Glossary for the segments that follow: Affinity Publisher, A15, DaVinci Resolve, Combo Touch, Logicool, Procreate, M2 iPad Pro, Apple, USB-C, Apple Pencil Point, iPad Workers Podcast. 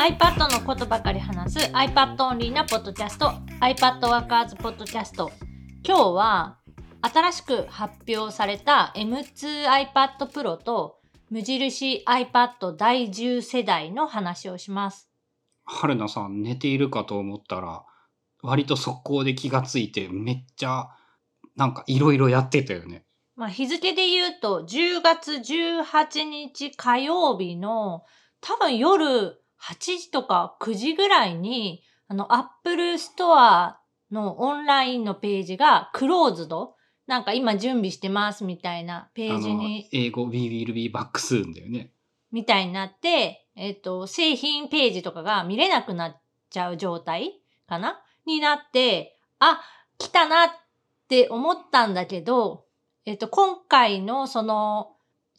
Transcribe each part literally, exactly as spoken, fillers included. iPad のことばかり話す iPad オンリーなポッドキャスト iPad Workers Podcast。 今日は新しく発表された エムツー iPad Pro と無印 iPad だいじゅう世代の話をします。春菜さん寝ているかと思ったら割と速攻で気がついてめっちゃなんかいろいろやってたよね。まあ、日付で言うとじゅうがつじゅうはちにち火曜日の多分夜はちじとかくじぐらいにあの Apple ストアのオンラインのページがクローズド、なんか今準備してますみたいなページに英語 We will be back soon だよねみたいになって、えっと、製品ページとかが見れなくなっちゃう状態かなになって、あ、来たなって思ったんだけど、えっと、今回のその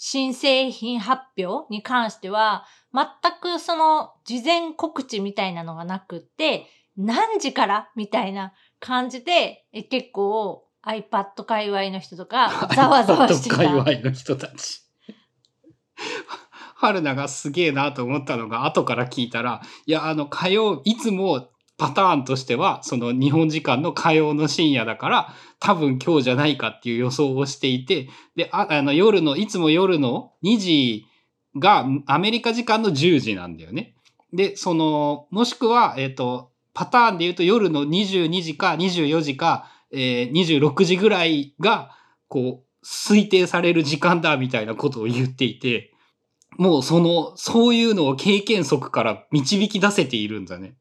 新製品発表に関しては、全くその事前告知みたいなのがなくって、何時からみたいな感じで、え結構 iPad 界隈の人とか、ざわざわしてた。iPad 界隈の人たち。春菜がすげえなと思ったのが、後から聞いたら、いや、あの、火曜、いつも、パターンとしてはその日本時間の火曜の深夜だから多分今日じゃないかっていう予想をしていて、で、あ、あの夜のいつも夜のにじがアメリカ時間のじゅうじなんだよね。で、そのもしくはえっとパターンで言うと夜のにじゅうにじかにじゅうよじか、えー、にじゅうろくじぐらいがこう推定される時間だみたいなことを言っていて、もうそのそういうのを経験則から導き出せているんだね。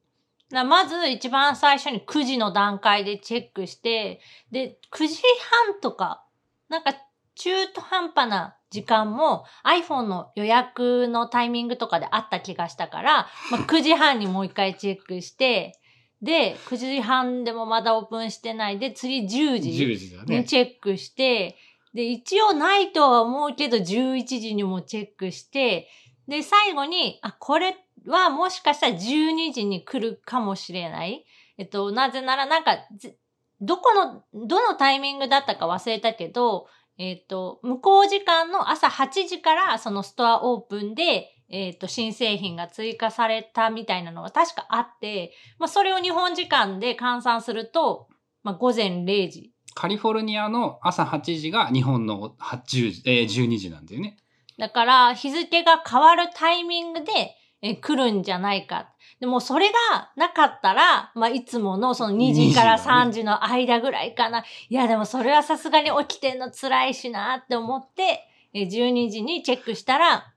まず一番最初にくじの段階でチェックして、で、くじはんとか、なんか中途半端な時間も iPhone の予約のタイミングとかであった気がしたから、まあ、くじはんにもう一回チェックして、で、くじはんでもまだオープンしてないで、次じゅうじにチェックして、で、一応ないとは思うけどじゅういちじにもチェックして、で、最後に、あ、これはもしかしたらじゅうにじに来るかもしれない。えっと、なぜならなんか、どこの、どのタイミングだったか忘れたけど、えっと、向こう時間の朝はちじからそのストアオープンで、えっと、新製品が追加されたみたいなのが確かあって、まあ、それを日本時間で換算すると、まあ、午前れいじ。カリフォルニアの朝はちじが日本のじゅうじ、えー、じゅうにじなんだよね。だから、日付が変わるタイミングで、え、来るんじゃないか。でもそれがなかったら、まあ、いつものそのにじからさんじの間ぐらいかな。ね、いや、でもそれはさすがに起きてんの辛いしなって思って、え、じゅうにじにチェックしたら、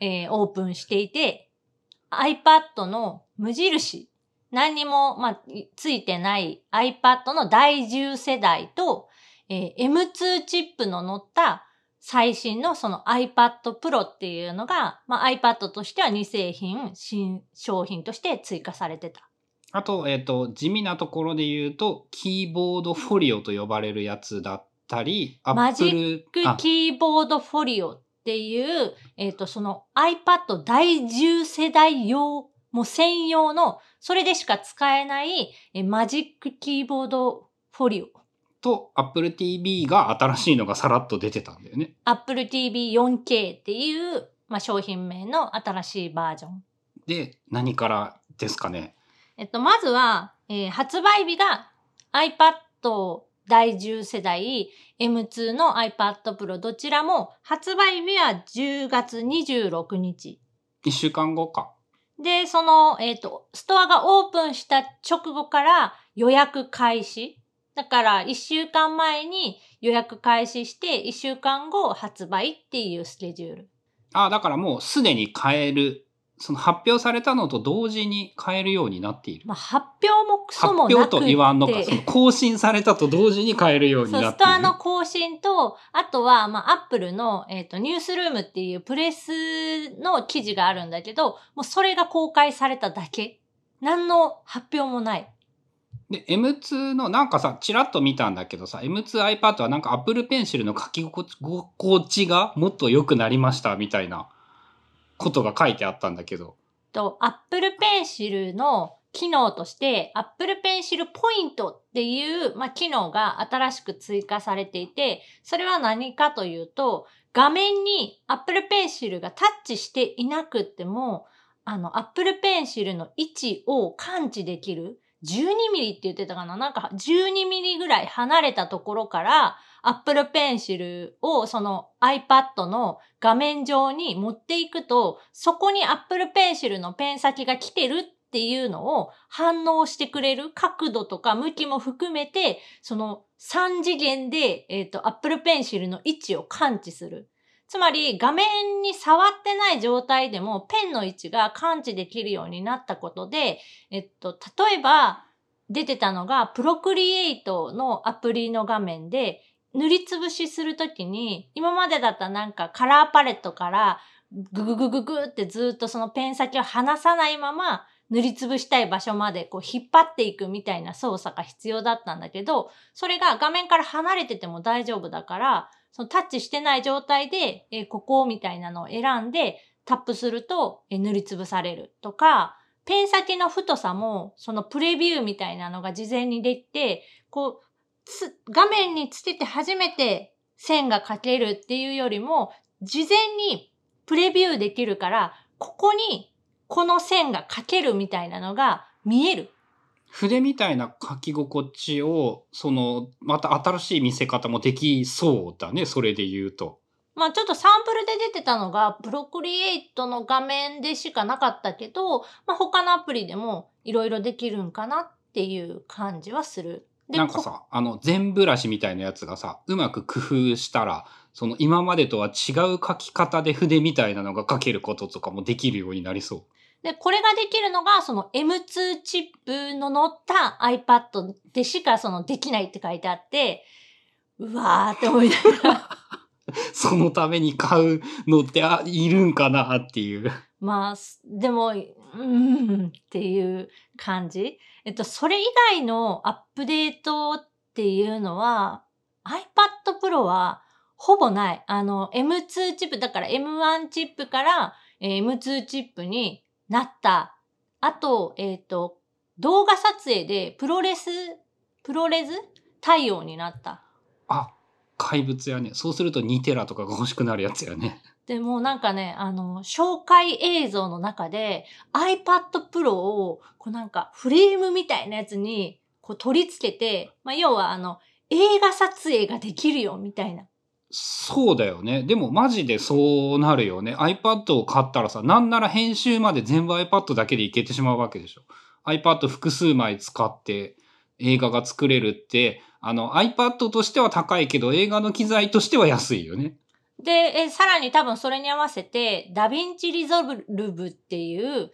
えー、オープンしていて、iPad の無印、何にも、まあ、ついてない iPad のだいじゅう世代と、えー、エムツー チップの乗った最新のその iPad Pro っていうのが、まあ、iPad としてはに製品、新商品として追加されてた。あと、えっと、地味なところで言うと、キーボードフォリオと呼ばれるやつだったり、マジックキーボードフォリオっていう、えっと、その iPad だいじゅう世代用、もう専用の、それでしか使えないマジックキーボードフォリオ。と Apple ティーブイ が新しいのがさらっと出てたんだよね。 Apple ティーブイ フォーケー っていう、まあ、商品名の新しいバージョンで、何からですかね。えっと、まずは、えー、発売日が iPad だいじゅう世代 エムツー の iPad Pro どちらも発売日はじゅうがつにじゅうろくにち、いっしゅうかんごかで、その、えっと、ストアがオープンした直後から予約開始だから、一週間前に予約開始して、一週間後発売っていうスケジュール。ああ、だからもうすでに買える。その発表されたのと同時に買えるようになっている。まあ、発表もクソもなくて。発表と言わんのか。その更新されたと同時に買えるようになっている。そう、ストアの更新と、あとは、まあ、アップルの、えっと、ニュースルームっていうプレスの記事があるんだけど、もうそれが公開されただけ。何の発表もない。で、エムツー のなんかさ、ちらっと見たんだけどさ、エムツー iPad はなんか Apple Pencil の書き心地がもっと良くなりましたみたいなことが書いてあったんだけど。と、Apple Pencil の機能として、Apple Pencil Point っていう、まあ、機能が新しく追加されていて、それは何かというと、画面に Apple Pencil がタッチしていなくっても、あの、Apple Pencil の位置を感知できる。じゅうにミリって言ってたかな、なんかじゅうにミリぐらい離れたところから Apple Pencil をその iPad の画面上に持っていくと、そこに Apple Pencil のペン先が来てるっていうのを反応してくれる、角度とか向きも含めて、そのさんじげんで、えっと、Apple Pencil の位置を感知する。つまり画面に触ってない状態でもペンの位置が感知できるようになったことで、えっと、例えば出てたのがプロクリエイトのアプリの画面で塗りつぶしするときに、今までだったらなんかカラーパレットからグググググってずっとそのペン先を離さないまま塗りつぶしたい場所までこう引っ張っていくみたいな操作が必要だったんだけど、それが画面から離れてても大丈夫だから、そのタッチしてない状態で、えー、ここみたいなのを選んでタップすると、えー、塗りつぶされるとか、ペン先の太さもそのプレビューみたいなのが事前にできて、こう、つ、画面につけて初めて線が描けるっていうよりも、事前にプレビューできるから、ここにこの線が描けるみたいなのが見える。筆みたいな書き心地を、その、また新しい見せ方もできそうだね、それで言うと。まあちょっとサンプルで出てたのが、プロクリエイトの画面でしかなかったけど、まあ他のアプリでもいろいろできるんかなっていう感じはする。でなんかさ、あの、全ブラシみたいなやつがさ、うまく工夫したら、その今までとは違う書き方で筆みたいなのが書けることとかもできるようになりそう。で、これができるのが、その エムツー チップの乗った iPad でしか、その、できないって書いてあって、うわーって思いながら。そのために買うのって、あ、いるんかなっていう。まあ、でも、うーんっていう感じ。えっと、それ以外のアップデートっていうのは、iPad Pro はほぼない。あの、エムツー チップ、だから エムワン チップから、えー、エムツー チップに、なった。あと、えっと、動画撮影でプロレス、プロレス対応になった。あ、怪物やね。そうするとにテラとかが欲しくなるやつやね。でもなんかね、あの、紹介映像の中で iPad Pro を、こうなんかフレームみたいなやつにこう取り付けて、まあ、要はあの、映画撮影ができるよみたいな。そうだよね。でもマジでそうなるよね。iPad を買ったらさ、なんなら編集まで全部 iPad だけでいけてしまうわけでしょ。iPad 複数枚使って映画が作れるって、あの iPad としては高いけど映画の機材としては安いよね。で、えさらに多分それに合わせて、ダヴィンチリゾルブっていう、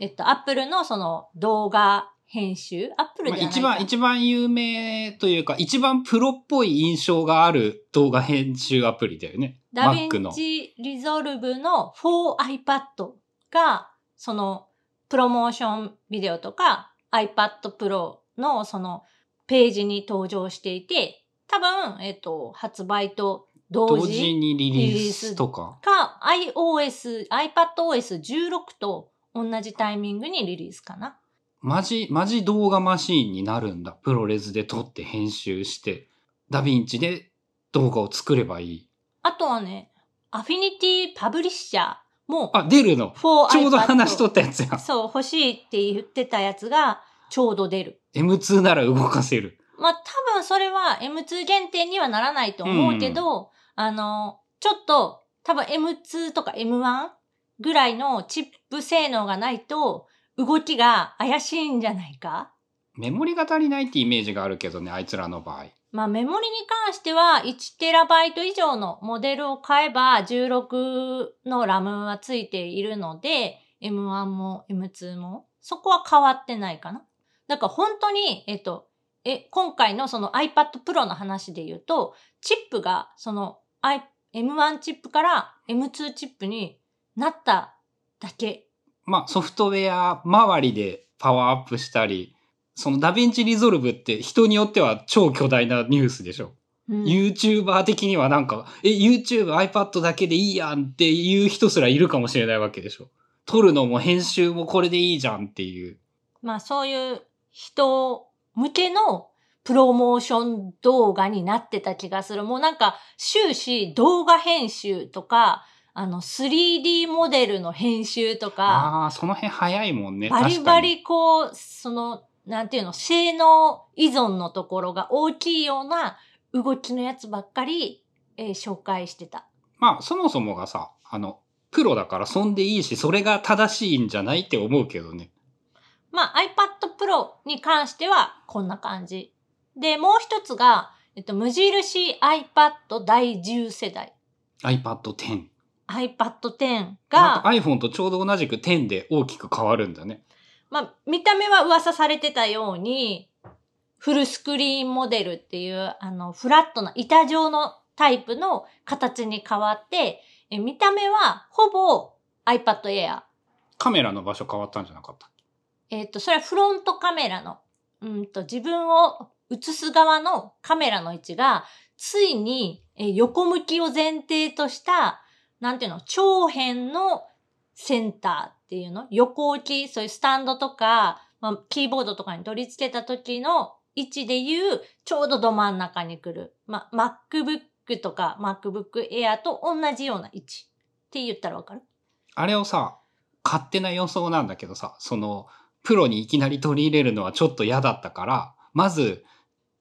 えっと、Apple のその動画、編集アップルで一番、一番有名というか、一番プロっぽい印象がある動画編集アプリだよね。ダヴィンチリゾルブの フォーアイパッド が、その、プロモーションビデオとか iPad Pro のそのページに登場していて、多分、えっと、発売と同時、同時にリリースとか。か、iOS、アイパッドオーエスじゅうろく と同じタイミングにリリースかな。マジ、マジ動画マシーンになるんだ。プロレスで撮って編集して、ダヴィンチで動画を作ればいい。あとはね、アフィニティパブリッシャーも。あ、出るの。ちょうど話しとったやつや。そう、欲しいって言ってたやつが、ちょうど出る。エムツー なら動かせる。まあ、多分それは エムツー 限定にはならないと思うけど、うん、あの、ちょっと、多分 エムツー とか エムワン ぐらいのチップ性能がないと、動きが怪しいんじゃないか？メモリが足りないってイメージがあるけどね、あいつらの場合。まあメモリに関しては いちテラバイト 以上のモデルを買えばじゅうろくの ラム はついているので、エムワン も エムツー もそこは変わってないかな。だから本当に、えっと、え、今回のその iPad Pro の話で言うと、チップがその エムワン チップから エムツー チップになっただけ。まあ、ソフトウェア周りでパワーアップしたり、そのダヴィンチリゾルブって人によっては超巨大なニュースでしょ。うん、YouTuber 的にはなんか、え、YouTube、iPad だけでいいやんっていう人すらいるかもしれないわけでしょ。撮るのも編集もこれでいいじゃんっていう。まあ、そういう人向けのプロモーション動画になってた気がする。もうなんか終始動画編集とか、あの スリーディー モデルの編集とか、あ、その辺早いもんね。バリバリこう、その、なんていうの、性能依存のところが大きいような動きのやつばっかり、えー、紹介してた。まあ、そもそもがさ、あの、プロだからそんでいいし、それが正しいんじゃないって思うけどね。まあ、iPad Pro に関してはこんな感じ。で、もう一つが、えっと、無印 iPad だいじゅう世代。iPad テン。iPad テンが。iPhone とちょうど同じくテンで大きく変わるんだね。まあ、見た目は噂されてたように、フルスクリーンモデルっていう、あの、フラットな板状のタイプの形に変わって、え見た目はほぼ iPad Air。カメラの場所変わったんじゃなかったっけ？えっと、それはフロントカメラの、うんと、自分を映す側のカメラの位置が、ついに横向きを前提とした、なんていうの、長辺のセンターっていうの、横置き、そういうスタンドとか、まあ、キーボードとかに取り付けた時の位置でいう、ちょうどど真ん中に来る。まあ、MacBook とか MacBook Air と同じような位置って言ったらわかる？あれをさ、勝手な予想なんだけどさ、その、プロにいきなり取り入れるのはちょっと嫌だったから、まず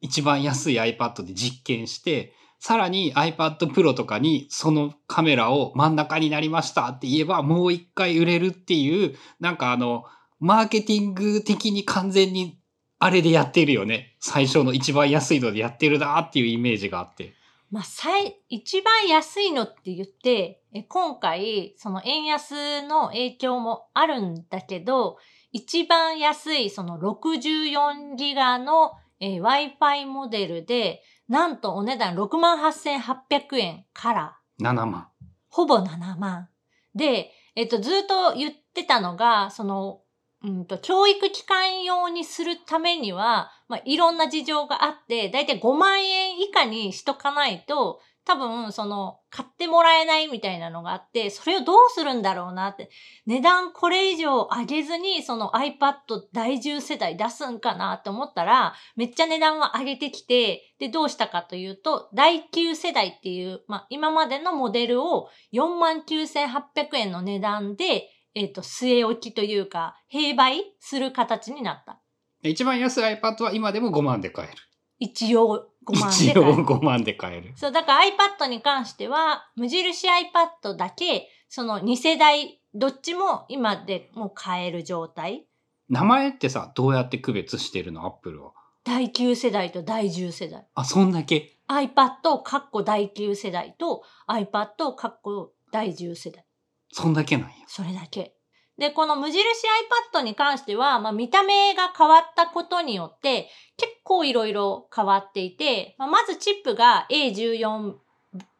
一番安い iPad で実験して、さらに iPad Pro とかにそのカメラを真ん中になりましたって言えばもう一回売れるっていう、なんかあの、マーケティング的に完全にあれでやってるよね。最初の一番安いのでやってるなっていうイメージがあって。まあ、最、一番安いのって言って、今回その円安の影響もあるんだけど、一番安いそのろくじゅうよんギガの、えー、Wi-Fi モデルで、なんとお値段 ろくまんはっせんはっぴゃくえんから。ななまん。ほぼななまん。で、えっと、ずっと言ってたのが、その、うんと、教育機関用にするためには、まあ、いろんな事情があって、だいたいごまんえん以下にしとかないと、多分、その、買ってもらえないみたいなのがあって、それをどうするんだろうなって。値段これ以上上げずに、その iPad だいじゅう世代出すんかなって思ったら、めっちゃ値段は上げてきて、で、どうしたかというと、だいきゅう世代っていう、まあ、今までのモデルを よんまんきゅうせんはっぴゃくえんの値段で、えっと、据え置きというか、併売する形になった。一番安い iPad は今でもごまんで買える。一応ごまんで買える。一応ごまんで買える。そう、だから iPad に関しては、無印 iPad だけ、そのに世代、どっちも今でも買える状態。名前ってさ、どうやって区別してるの？ Apple は。だいきゅう世代とだいじゅう世代。あ、そんだけ？ iPad、カッコだいきゅう世代と iPad、カッコだいじゅう世代。そんだけなんや。それだけ。で、この無印 iPad に関しては、まあ見た目が変わったことによって、結構いろいろ変わっていて、まあ、まずチップが エーじゅうよん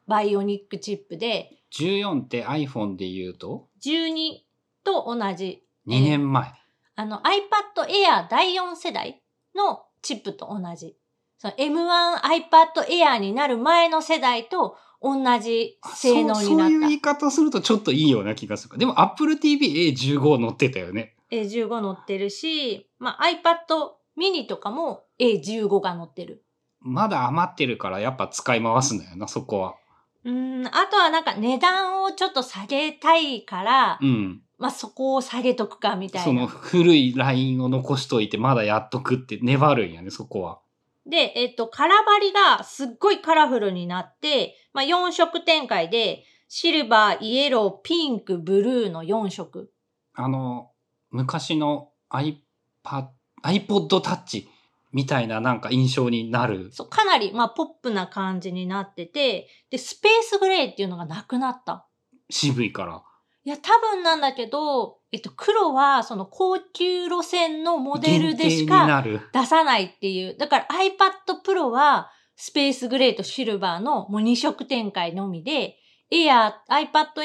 バイオニックチップで、じゅうよんって iPhone で言うと？じゅうにと同じ。にねんまえ。あの iPad Air だいよん世代のチップと同じ。その エムワン iPad Air になる前の世代と、同じ性能になった。そう、そういう言い方するとちょっといいような気がする。でも Apple ティーブイ エーじゅうご 載ってたよね。エーじゅうご 載ってるし、まあ、iPad mini とかも エーじゅうご が載ってる。まだ余ってるからやっぱ使い回すんだよな、そこは。うん、あとはなんか値段をちょっと下げたいから、うん、まあ、そこを下げとくかみたいな。その古いラインを残しといてまだやっとくって粘るんやね、そこは。で、えっと、カラーバリがすっごいカラフルになって、まあ、よん色展開で、シルバー、イエロー、ピンク、ブルーのよん色。あの、昔の iPad、iPod Touch みたいななんか印象になる。そう、かなり、まあ、ポップな感じになってて、で、スペースグレーっていうのがなくなった。渋いから。いや、多分なんだけど、えっと、黒は、その高級路線のモデルでしか出さないっていう。だから iPad Pro は、スペースグレーとシルバーのもうに色展開のみで、Air、iPad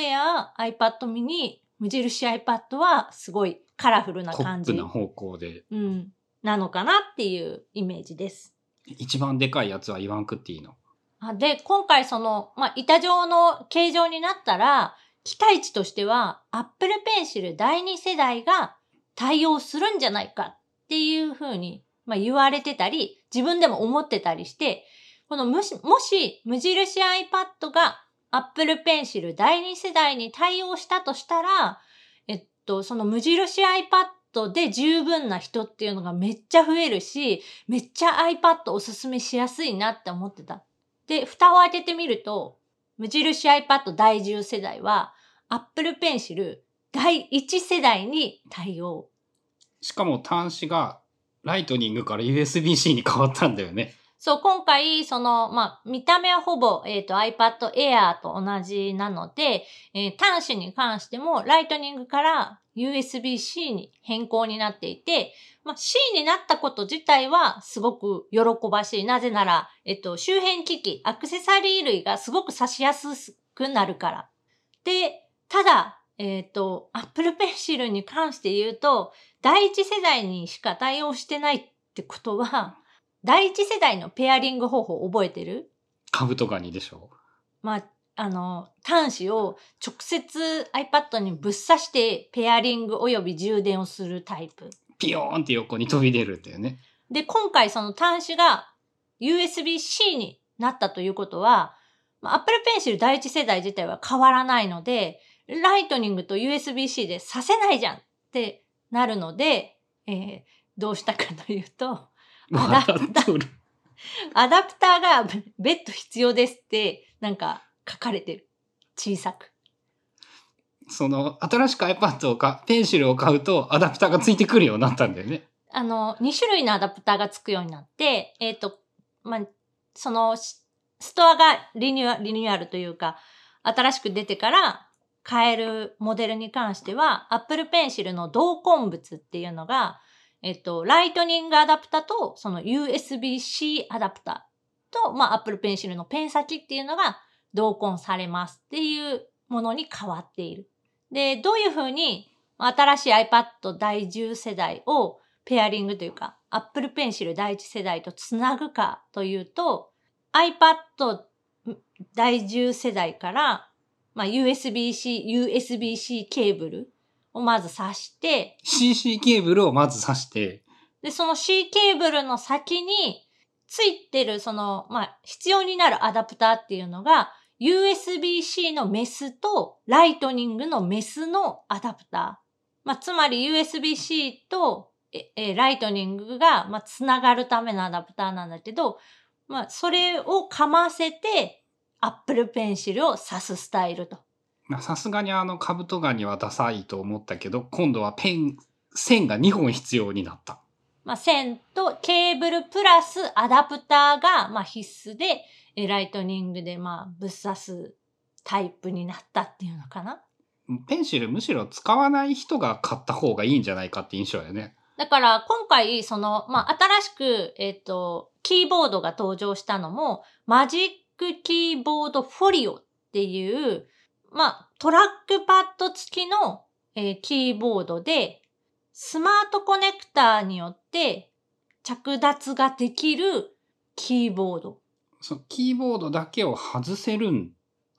Air、iPad mini、無印 iPad は、すごいカラフルな感じ。ポップな方向で。うん。なのかなっていうイメージです。一番でかいやつは言わんくっていいの？で、今回その、まあ、板状の形状になったら、期待値としては、Apple Pencil だいに世代が対応するんじゃないかっていう風に、まあ、言われてたり、自分でも思ってたりして、このもし、もし無印 iPad が Apple Pencil だいに世代に対応したとしたら、えっと、その無印 iPad で十分な人っていうのがめっちゃ増えるし、めっちゃ iPad おすすめしやすいなって思ってた。で、蓋を開けてみると、無印 iPad だいじゅう世代は Apple Pencil だいいち世代に対応。しかも端子がライトニングから ユーエスビー-C に変わったんだよね。そう、今回、その、まあ、見た目はほぼ、えっと、iPad Air と同じなので、えー、端子に関しても、ライトニングから ユーエスビー-C に変更になっていて、まあ、C になったこと自体はすごく喜ばしい。なぜなら、えっと、周辺機器、アクセサリー類がすごく差しやすくなるから。で、ただ、えっと、Apple Pencil に関して言うと、だいいち世代にしか対応してないってことは、だいいち世代のペアリング方法覚えてる？株とかにでしょう。まあ、あの、端子を直接 iPad にぶっ刺してペアリングおよび充電をするタイプ。ピヨーンって横に飛び出るっていうね。で、今回その端子が ユーエスビー-C になったということは、Apple Pencil だいいち世代自体は変わらないので、ライトニングと ユーエスビー-C で刺せないじゃんってなるので、えー、どうしたかというと、アダプター、アダプターが別途必要ですってなんか書かれてる。小さく。その新しく iPad をかペンシルを買うとアダプターがついてくるようになったんだよね。あのに種類のアダプターがつくようになって、えっとまあ、そのストアがリニューアル、リニューアルというか新しく出てから買えるモデルに関しては Apple Pencil の同梱物っていうのがえっと、ライトニングアダプタと、その ユーエスビー-C アダプタと、まあ、Apple Pencil のペン先っていうのが同梱されますっていうものに変わっている。で、どういうふうに新しい iPad だいじゅう世代をペアリングというか、Apple Pencil だいいち世代とつなぐかというと、iPad だいじゅう世代から、まあ、ユーエスビー-C、ユーエスビー-C ケーブル、をまず挿して。シーシー ケーブルをまず挿して。で、その C ケーブルの先についてる、その、まあ、必要になるアダプターっていうのが、ユーエスビー-C のメスと、ライトニングのメスのアダプター。まあ、つまり ユーエスビー-C と、え、え、ライトニングが、まあ、つながるためのアダプターなんだけど、まあ、それをかませて、Apple Pencil を挿すスタイルと。さすがにあのカブトガニはダサいと思ったけど、今度はペン、線がにほん必要になった。まあ、線とケーブルプラスアダプターがまあ必須で、ライトニングでまあぶっ刺すタイプになったっていうのかな。ペンシルむしろ使わない人が買った方がいいんじゃないかって印象だよね。だから今回その、まあ、新しく、えっと、キーボードが登場したのも、マジックキーボードフォリオっていう、まあ、トラックパッド付きの、えー、キーボードで、スマートコネクターによって着脱ができるキーボード。そう、キーボードだけを外せるん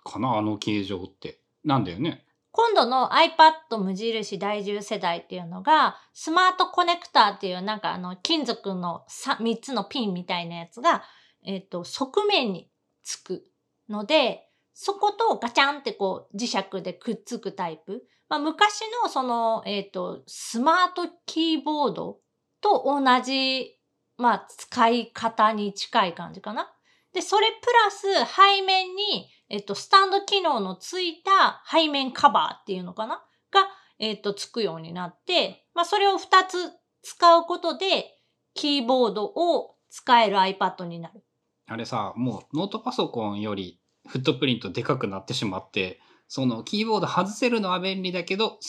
かな、あの形状って。なんだよね。今度の iPad 無印だいじゅう世代っていうのが、スマートコネクターっていうなんかあの金属の 3, 3つのピンみたいなやつが、えっと、側面につくので、そことガチャンってこう磁石でくっつくタイプ。まあ、昔のその、えっと、スマートキーボードと同じ、まあ、使い方に近い感じかな。で、それプラス背面に、えっと、スタンド機能のついた背面カバーっていうのかなが、えっと、つくようになって、まあ、それをふたつ使うことで、キーボードを使える iPad になる。あれさ、もうノートパソコンより、フットプリントでかくなってしまって、そのキーボード外せるのは便利だけど、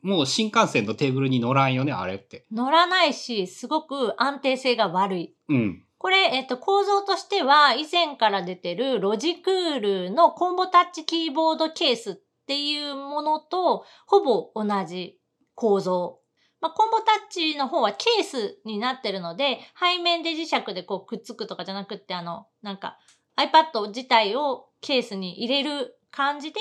もう新幹線のテーブルに乗らんよね、あれって。乗らないし、すごく安定性が悪い。うん。これ、えっと、構造としては、以前から出てるロジクールのコンボタッチキーボードケースっていうものと、ほぼ同じ構造。まあ、コンボタッチの方はケースになってるので、背面で磁石でこうくっつくとかじゃなくって、あの、なんか、iPad 自体をケースに入れる感じで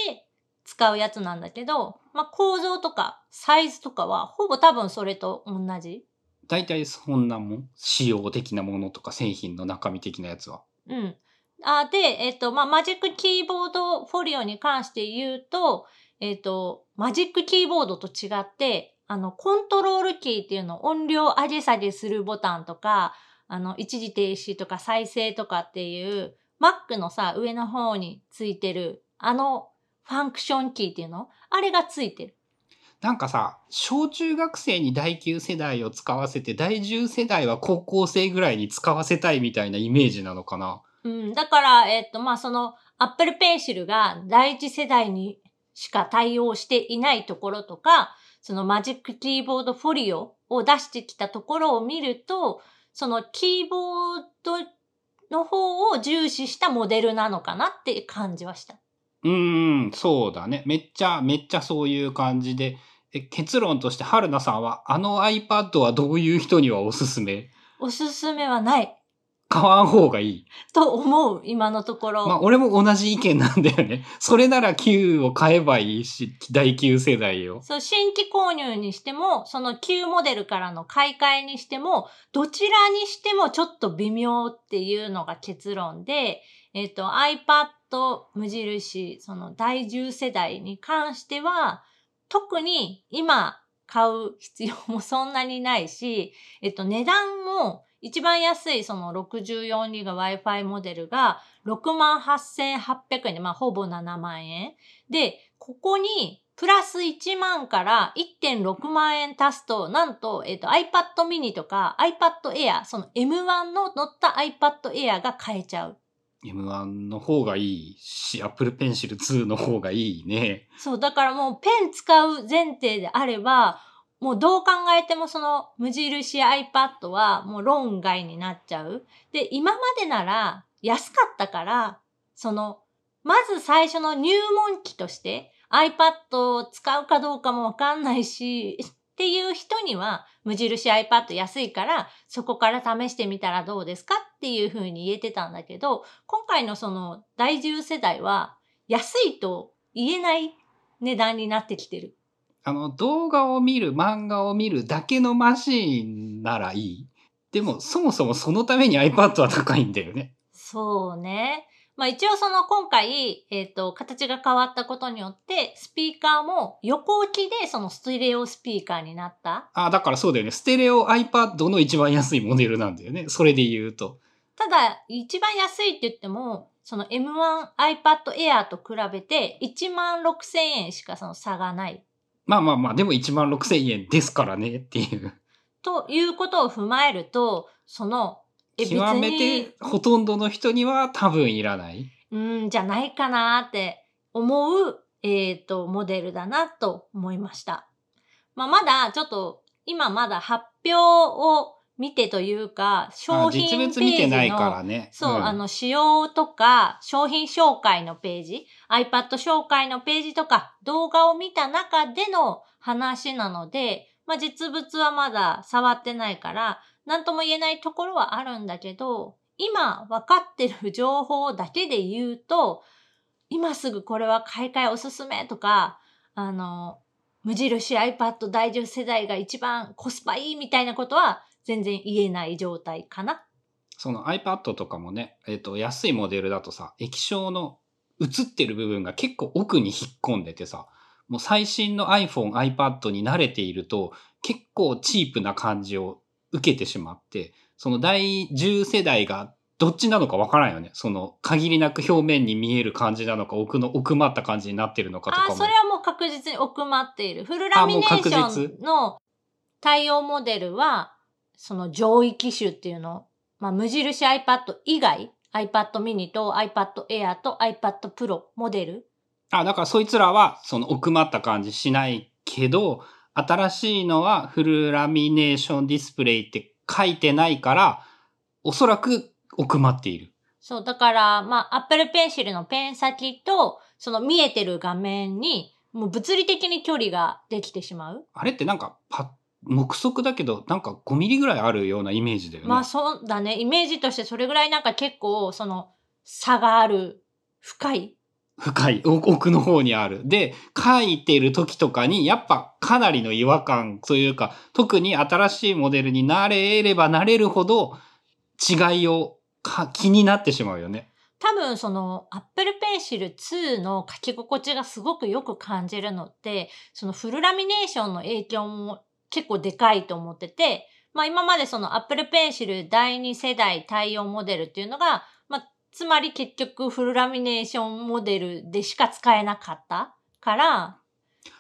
使うやつなんだけど、まあ、構造とかサイズとかはほぼ多分それと同じ。だいたいそんなもん、仕様的なものとか製品の中身的なやつは。うん。あで、えっと、まあ、マジックキーボードフォリオに関して言うと、えっと、マジックキーボードと違って、あの、コントロールキーっていうの音量上げ下げするボタンとか、あの、一時停止とか再生とかっていう、Mac のさ、上の方についてる、あの、ファンクションキーっていうのあれがついてる。なんかさ、小中学生にだいきゅう世代を使わせて、だいじゅう世代は高校生ぐらいに使わせたいみたいなイメージなのかな。うん、だから、えっと、まあ、その、Apple Pencil がだいいち世代にしか対応していないところとか、そのマジックキーボードフォリオを出してきたところを見ると、そのキーボードの方を重視したモデルなのかなって感じはした。うん、そうだね。めっちゃ、めっちゃそういう感じで。え、結論として、春菜さんは、あの iPad はどういう人にはおすすめ？おすすめはない。買わん方がいいと思う、今のところ。まあ、俺も同じ意見なんだよね。それならきゅうを買えばいいし、だいきゅう世代を。そう、新規購入にしても、そのきゅうモデルからの買い替えにしても、どちらにしてもちょっと微妙っていうのが結論で、えっと、iPad 無印、そのだいじゅう世代に関しては、特に今買う必要もそんなにないし、えっと、値段も、一番安いその ろくじゅうよんギガバイト Wi-Fi モデルが ろくまんはっせんはっぴゃく 円で、まあほぼななまんえん。で、ここにプラスいちまんから いってんろくまんえん足すと、なんと、えっと iPad mini とか iPad Air、その エムワン の乗った iPad Air が買えちゃう。エムワン の方がいいし、Apple Pencil ツーの方がいいね。そう、だからもうペン使う前提であれば、もうどう考えてもその無印 iPad はもう論外になっちゃう。で、今までなら安かったから、その、まず最初の入門機として iPad を使うかどうかもわかんないし、っていう人には無印 iPad 安いからそこから試してみたらどうですかっていう風に言えてたんだけど、今回のそのだいじゅう世代は安いと言えない値段になってきてる。あの、動画を見る、漫画を見るだけのマシンならいい。でも、そもそもそのために iPad は高いんだよね。そうね。まあ一応その今回、えっと、形が変わったことによって、スピーカーも横置きでそのステレオスピーカーになった。あ、だからそうだよね。ステレオ iPad の一番安いモデルなんだよね。それで言うと。ただ、一番安いって言っても、その エムワン iPad Air と比べていちまんろくせんえんしかその差がない。まあまあまあ、でもいちまんろくせんえんですからねっていう。ということを踏まえると、その、え、極めてほとんどの人には多分いらない。うん、じゃないかなって思う、えっと、モデルだなと思いました。まあまだちょっと、今まだ発表を見てというか、商品ページの、ああ、実物見てないからね。うん、そう、あの、仕様とか、商品紹介のページ、iPad 紹介のページとか、動画を見た中での話なので、まあ、実物はまだ触ってないから、なんとも言えないところはあるんだけど、今分かってる情報だけで言うと、今すぐこれは買い替えおすすめとか、あの、無印 iPad だいじゅう世代が一番コスパいいみたいなことは、全然言えない状態かな。その iPad とかもね、えっと、安いモデルだとさ、液晶の映ってる部分が結構奥に引っ込んでてさ、もう最新の iPhone、iPad に慣れていると結構チープな感じを受けてしまって、そのだいじゅう世代がどっちなのかわからんよね。その限りなく表面に見える感じなのか、奥の奥まった感じになってるのかとかも。あ、それはもう確実に奥まっている。フルラミネーションの対応モデルは、その上位機種っていうの、まあ、無印 iPad 以外、iPad mini と iPad Air と iPad Pro モデル。あ、だからそいつらはその奥まった感じしないけど、新しいのはフルラミネーションディスプレイって書いてないから、おそらく奥まっている。そう、だから、まあ、Apple Pencil のペン先と、その見えてる画面に、もう物理的に距離ができてしまう。あれってなんかパッ目測だけど、なんかごミリぐらいあるようなイメージだよね。まあそうだね。イメージとしてそれぐらいなんか結構、その、差がある。深い。深い。奥の方にある。で、書いてる時とかに、やっぱかなりの違和感というか、特に新しいモデルになれればなれるほど、違いを気になってしまうよね。多分その Apple Pencil ツーの書き心地がすごくよく感じるのって、そのフルラミネーションの影響も結構でかいと思ってて、まあ今までその Apple Pencil だいに世代対応モデルっていうのが、まあつまり結局フルラミネーションモデルでしか使えなかったから、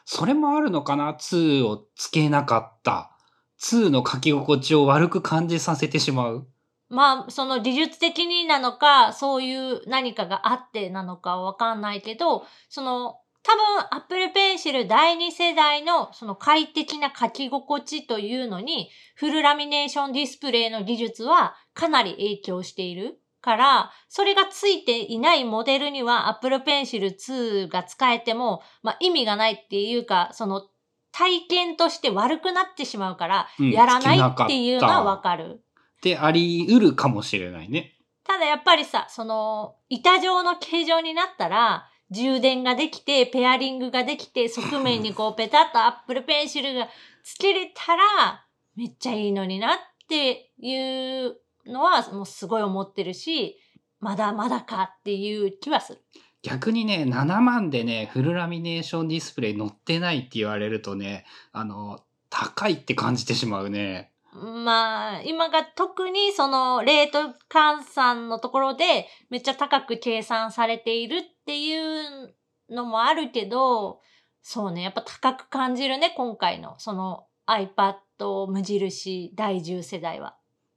それもあるのかな ?ツー をつけなかった。ツーの書き心地を悪く感じさせてしまう。まあ、その技術的になのか、そういう何かがあってなのかわかんないけど、その、多分 Apple Pencil だいに世代のその快適な書き心地というのに、フルラミネーションディスプレイの技術はかなり影響しているから、それがついていないモデルには Apple Pencil ツーが使えても、まあ意味がないっていうか、その体験として悪くなってしまうから、うん、やらないっていうのはわかる。であり得るかもしれないね。ただやっぱりさ、その板状の形状になったら充電ができてペアリングができて側面にこうペタッとアップルペンシルがつけれたらめっちゃいいのになっていうのはもうすごい思ってるし、まだまだかっていう気はする。逆にね、ななまんでねフルラミネーションディスプレイ載ってないって言われるとね、あの高いって感じてしまうね。まあ、今が特にそのレート換算のところでめっちゃ高く計算されているっていうのもあるけど、そうね、やっぱ高く感じるね、今回のその iPad 無印だいじゅう世代は。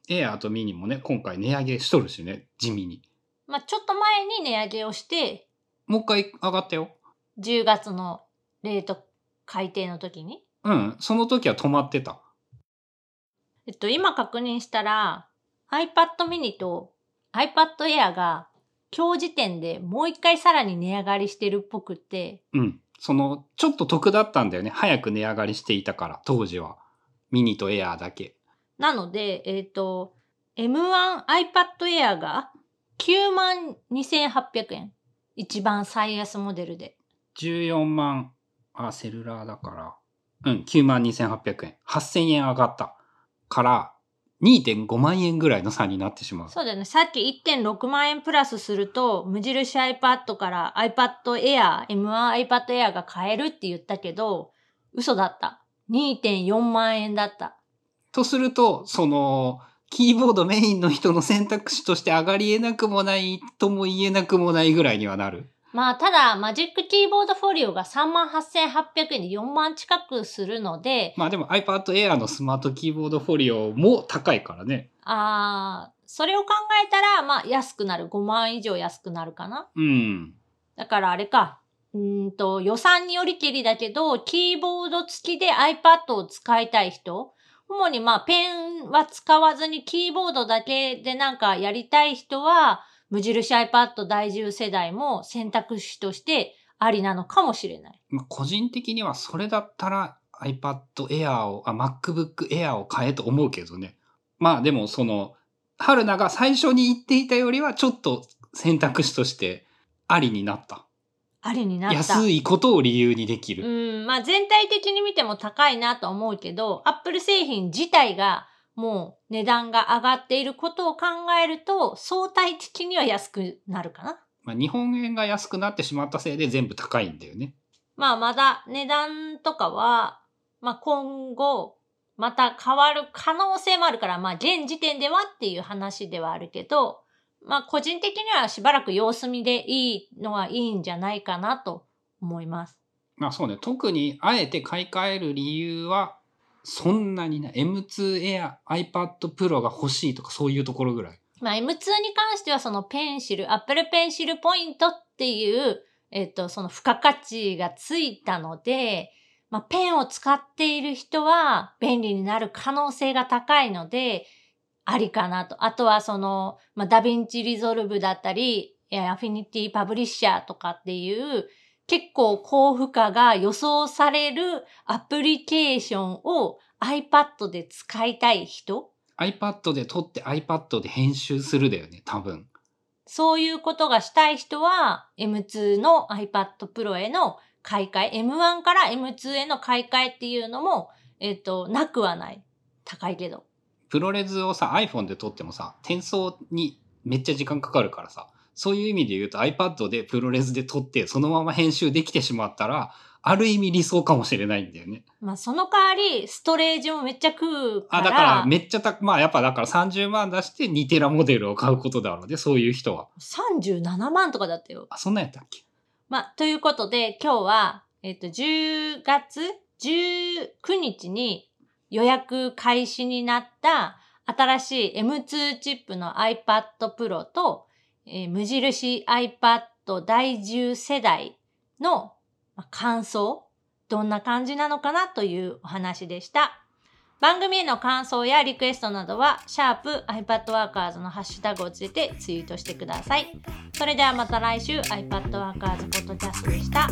Air と Mini もね、今回値上げしとるしね、地味に。まあちょっと前に値上げをして、もう一回上がったよ。じゅうがつのレート改定の時に。うん、その時は止まってた。えっと、今確認したら iPad mini と iPad Air が今日時点でもう一回さらに値上がりしてるっぽくて、うん、そのちょっと得だったんだよね、早く値上がりしていたから当時は。ミニと Air だけなので、えっと エムワン iPad Air が きゅうまんにせんはっぴゃくえん、一番最安モデルでじゅうよんまん、あセルラーだから、うん、きゅうまんにせんはっぴゃくえん、はっせんえん上がったから にてんごまんえんぐらいの差になってしまう。そうだよね。さっき いってんろくまんえんプラスすると、無印 iPad から iPad Air、エムワン iPad Air が買えるって言ったけど、嘘だった。にてんよんまんえんだった。とすると、その、キーボードメインの人の選択肢として上がり得なくもないとも言えなくもないぐらいにはなる。まあ、ただ、マジックキーボードフォリオが さんまんはっせんはっぴゃくえんでよんまん近くするので。まあでも iPad Air のスマートキーボードフォリオも高いからね。ああ、それを考えたら、まあ安くなる。ごまん以上安くなるかな。うん。だからあれか。うんと、予算によりけりだけど、キーボード付きで iPad を使いたい人。主にまあペンは使わずにキーボードだけでなんかやりたい人は、無印 iPad だいじゅう世代も選択肢としてありなのかもしれない。個人的にはそれだったら iPad Air を、あ、MacBook Air を買えと思うけどね。まあでもその、春菜が最初に言っていたよりはちょっと選択肢としてありになった。ありになった。安いことを理由にできる。うん、まあ全体的に見ても高いなと思うけど、Apple 製品自体がもう値段が上がっていることを考えると相対的には安くなるかな。まあ、日本円が安くなってしまったせいで全部高いんだよね。まあまだ値段とかは、まあ、今後また変わる可能性もあるから、まあ現時点ではっていう話ではあるけど、まあ個人的にはしばらく様子見でいいのはいいんじゃないかなと思います。まあそうね、特にあえて買い替える理由はそんなにな、エムツー Air、iPad Pro が欲しいとかそういうところぐらい。まあ エムツー に関してはそのペンシル、Apple Pencil Point っていう、えっと、その付加価値がついたので、まあペンを使っている人は便利になる可能性が高いので、ありかなと。あとはその、まあダヴィンチリゾルブだったり、アフィニティパブリッシャーとかっていう、結構高負荷が予想されるアプリケーションを iPad で使いたい人？ iPad で撮って iPad で編集するだよね、多分。そういうことがしたい人は エムツー の iPad Pro への買い替え、エムワン から エムツー への買い替えっていうのも、えっと、なくはない。高いけど。プロレスをさ、iPhone で撮ってもさ、転送にめっちゃ時間かかるからさ、そういう意味で言うと iPad でプロレスで撮ってそのまま編集できてしまったらある意味理想かもしれないんだよね。まあその代わりストレージもめっちゃ食うから。あ、だからめっちゃた、まあやっぱだからさんじゅうまん出してにテラモデルを買うことだろうね、そういう人は。さんじゅうななまんとかだったよ。あ、そんなんやったっけ。まあということで今日はえっとじゅうがつじゅうくにちに予約開始になった新しい エムツー チップの iPad Pro とえー、無印 iPad だいじゅうせだいの感想、どんな感じなのかなというお話でした。番組への感想やリクエストなどは、シャープ iPad Workers のハッシュタグをつけてツイートしてください。それではまた来週、iPad Workers Podcast でした。